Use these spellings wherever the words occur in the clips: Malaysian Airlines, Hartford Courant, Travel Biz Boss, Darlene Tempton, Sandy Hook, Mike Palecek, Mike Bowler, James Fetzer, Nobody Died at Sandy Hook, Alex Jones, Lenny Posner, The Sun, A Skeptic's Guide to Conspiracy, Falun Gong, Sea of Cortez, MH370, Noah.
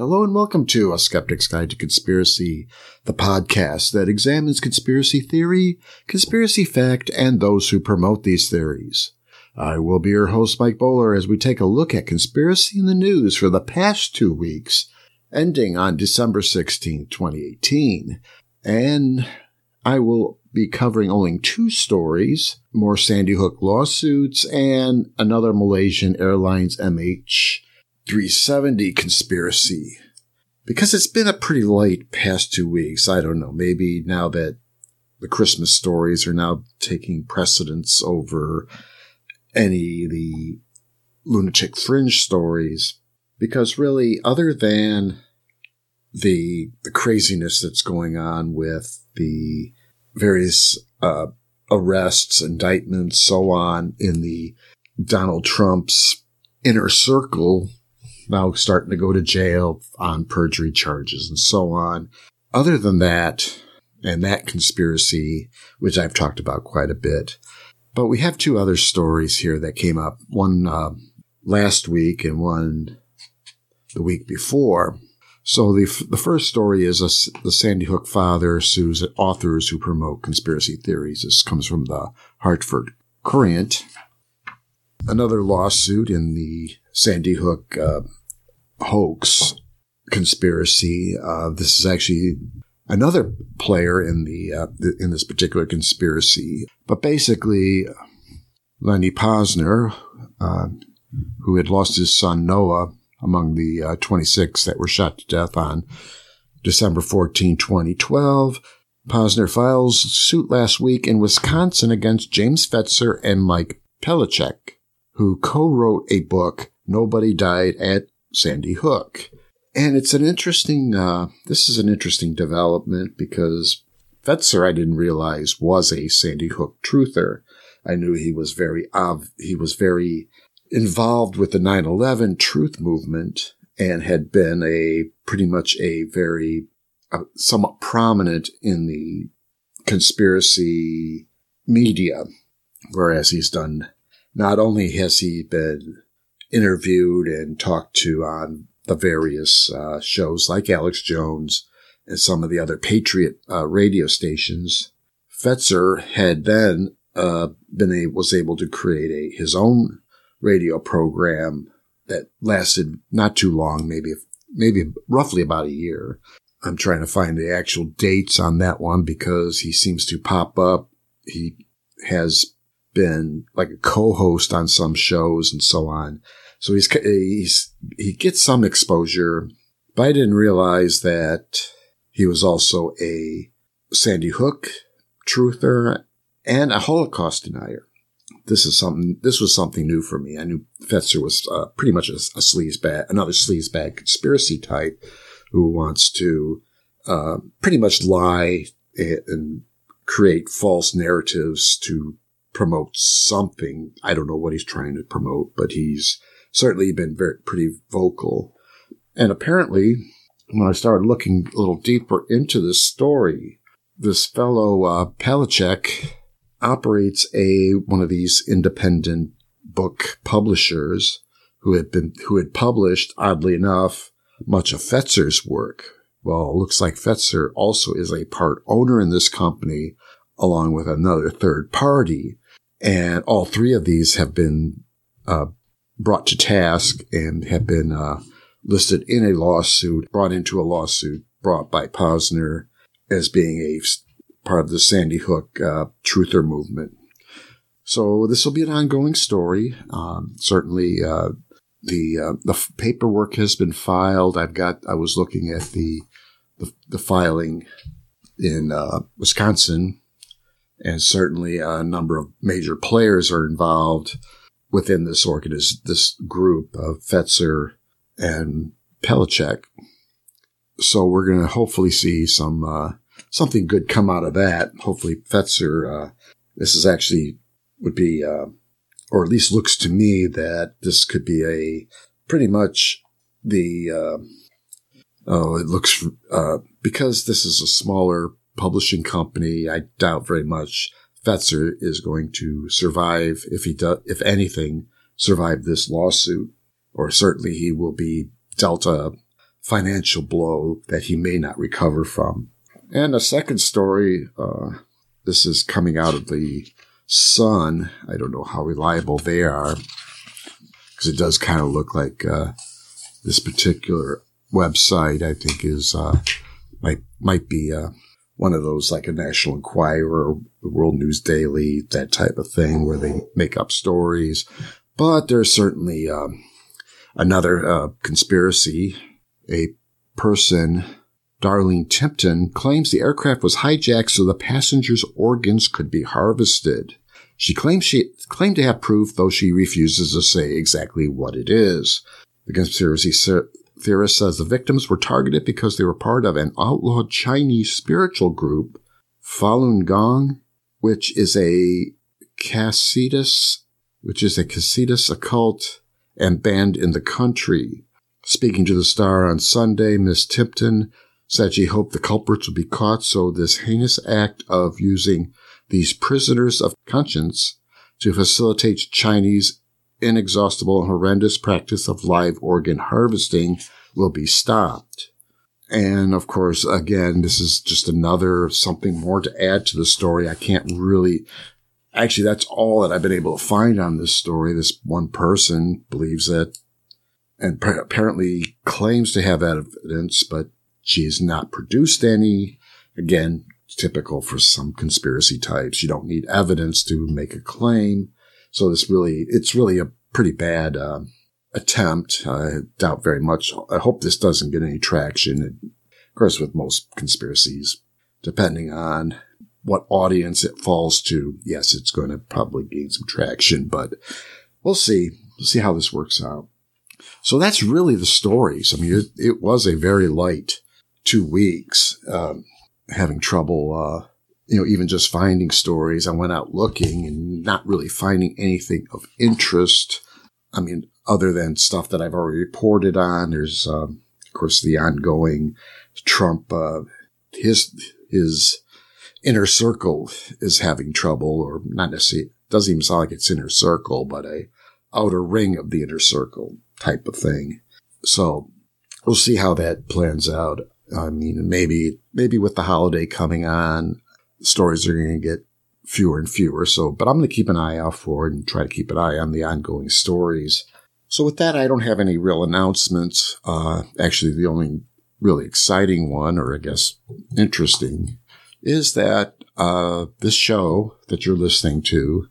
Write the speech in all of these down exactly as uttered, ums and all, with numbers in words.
Hello and welcome to A Skeptic's Guide to Conspiracy, the podcast that examines conspiracy theory, conspiracy fact, and those who promote these theories. I will be your host, Mike Bowler, as we take a look at conspiracy in the news for the past two weeks, ending on December sixteenth, twenty eighteen. And I will be covering only two stories, more Sandy Hook lawsuits, and another Malaysian Airlines M H three seventy conspiracy, because it's been a pretty light past two weeks. I don't know. Maybe now that the Christmas stories are now taking precedence over any of the lunatic fringe stories, because really, other than the the craziness that's going on with the various uh, arrests, indictments, so on in the Donald Trump's inner circle, now starting to go to jail on perjury charges and so on. Other than that, and that conspiracy, which I've talked about quite a bit. But we have two other stories here that came up, one uh, last week and one the week before. So the f- the first story is a, the Sandy Hook father sues authors who promote conspiracy theories. This comes from the Hartford Courant. Another lawsuit in the Sandy Hook uh, hoax conspiracy. Uh, this is actually another player in the uh, th- in this particular conspiracy. But basically, Lenny Posner, uh, who had lost his son Noah among the uh, twenty-six that were shot to death on December fourteenth, twenty twelve, Posner files suit last week in Wisconsin against James Fetzer and Mike Palecek, who co-wrote a book, Nobody Died at Sandy Hook. And it's an interesting, uh, this is an interesting development, because Fetzer, I didn't realize, was a Sandy Hook truther. I knew he was very, ob- he was very involved with the nine eleven truth movement and had been a, pretty much a very, uh, somewhat prominent in the conspiracy media, whereas he's done. Not only has he been interviewed and talked to on the various uh, shows like Alex Jones and some of the other Patriot uh, radio stations, Fetzer had then uh, been a, was able to create a, his own radio program that lasted not too long, maybe maybe roughly about a year. I'm trying to find the actual dates on that one because he seems to pop up. He has been like a co-host on some shows and so on. So he's, he's he gets some exposure, but I didn't realize that he was also a Sandy Hook truther and a Holocaust denier. This is something, this was something new for me. I knew Fetzer was uh, pretty much a, a sleazebag, another sleazebag conspiracy type who wants to uh, pretty much lie and create false narratives to promote something. I don't know what he's trying to promote, but he's certainly been very, pretty vocal. And apparently, when I started looking a little deeper into this story, this fellow uh, Palecek operates a one of these independent book publishers who had been who had published, oddly enough, much of Fetzer's work. Well, it looks like Fetzer also is a part owner in this company, along with another third party. And all three of these have been uh, brought to task and have been uh, listed in a lawsuit, brought into a lawsuit brought by Posner as being a part of the Sandy Hook uh, truther movement. So this will be an ongoing story. Um, certainly, uh, the uh, the paperwork has been filed. I've got. I was looking at the the, the filing in uh, Wisconsin. And certainly a number of major players are involved within this organiz- this group of Fetzer and Palecek. So we're going to hopefully see some uh, something good come out of that. Hopefully Fetzer, uh, this is actually would be, uh, or at least looks to me that this could be a pretty much the, uh, oh, it looks, uh, because this is a smaller publishing company, I doubt very much Fetzer is going to survive, if he does, if anything, survive this lawsuit, or certainly he will be dealt a, financial blow that he may not recover from. And a second story, uh, this is coming out of the Sun. I don't know how reliable they are, because it does kind of look like uh, this particular website, I think, is uh, might might be uh, one of those, like a National Enquirer, the World News Daily, that type of thing, where they make up stories. But there's certainly um, another uh, conspiracy. A person, Darlene Tempton, claims the aircraft was hijacked so the passengers' organs could be harvested. She claims she claimed to have proof, though she refuses to say exactly what it is. The conspiracy theorist says the victims were targeted because they were part of an outlawed Chinese spiritual group, Falun Gong, which is a Casitas, which is a Casitas occult and banned in the country. Speaking to the Star on Sunday, Miz Tipton said she hoped the culprits would be caught so this heinous act of using these prisoners of conscience to facilitate Chinese inexhaustible and horrendous practice of live organ harvesting will be stopped. And, of course, again, this is just another something more to add to the story. I can't really... Actually, that's all that I've been able to find on this story. This one person believes that and apparently claims to have evidence, but she has not produced any. Again, typical for some conspiracy types. You don't need evidence to make a claim. So this really, it's really a pretty bad uh, attempt. I doubt very much. I hope this doesn't get any traction. And of course, with most conspiracies, depending on what audience it falls to, yes, it's going to probably gain some traction, but we'll see. We'll see how this works out. So that's really the stories. I mean, it, it was a very light two weeks, um, having trouble, uh, you know, even just finding stories. I went out looking and not really finding anything of interest. I mean, other than stuff that I've already reported on. There's, um, of course, the ongoing Trump, uh, his, his inner circle is having trouble, or not necessarily, doesn't even sound like it's inner circle, but a outer ring of the inner circle type of thing. So we'll see how that plans out. I mean, maybe, maybe with the holiday coming on, stories are going to get fewer and fewer. So, but I'm going to keep an eye out for it and try to keep an eye on the ongoing stories. So with that, I don't have any real announcements. Uh, actually, the only really exciting one, or I guess interesting, is that uh, this show that you're listening to,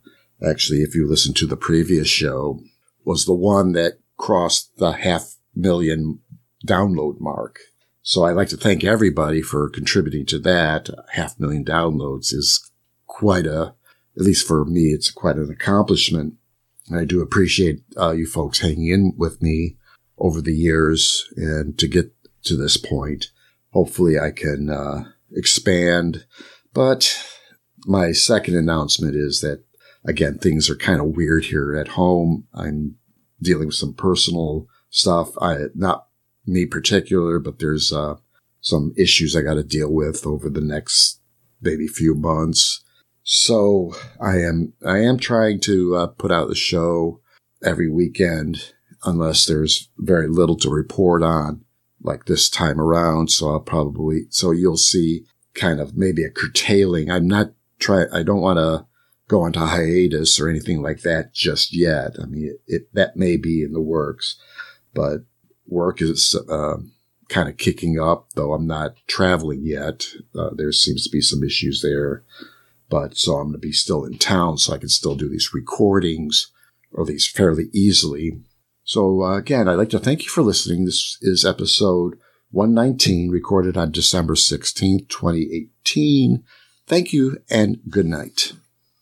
actually, if you listen to the previous show, was the one that crossed the half million download mark. So I'd like to thank everybody for contributing to that. Half million downloads is quite a, at least for me, it's quite an accomplishment. And I do appreciate uh, you folks hanging in with me over the years and to get to this point. Hopefully I can uh, expand. But my second announcement is that, again, things are kind of weird here at home. I'm dealing with some personal stuff. I, not me particular, but there's uh, some issues I got to deal with over the next maybe few months. So I am I am trying to uh, put out the show every weekend, unless there's very little to report on, like this time around. So I'll probably so you'll see kind of maybe a curtailing. I'm not try. I don't want to go into hiatus or anything like that just yet. I mean, it, it, that may be in the works, but work is uh, kind of kicking up, though I'm not traveling yet. Uh, there seems to be some issues there, but so I'm going to be still in town, so I can still do these recordings, or these fairly easily. So uh, again, I'd like to thank you for listening. This is episode one nineteen, recorded on December sixteenth, twenty eighteen. Thank you, and good night.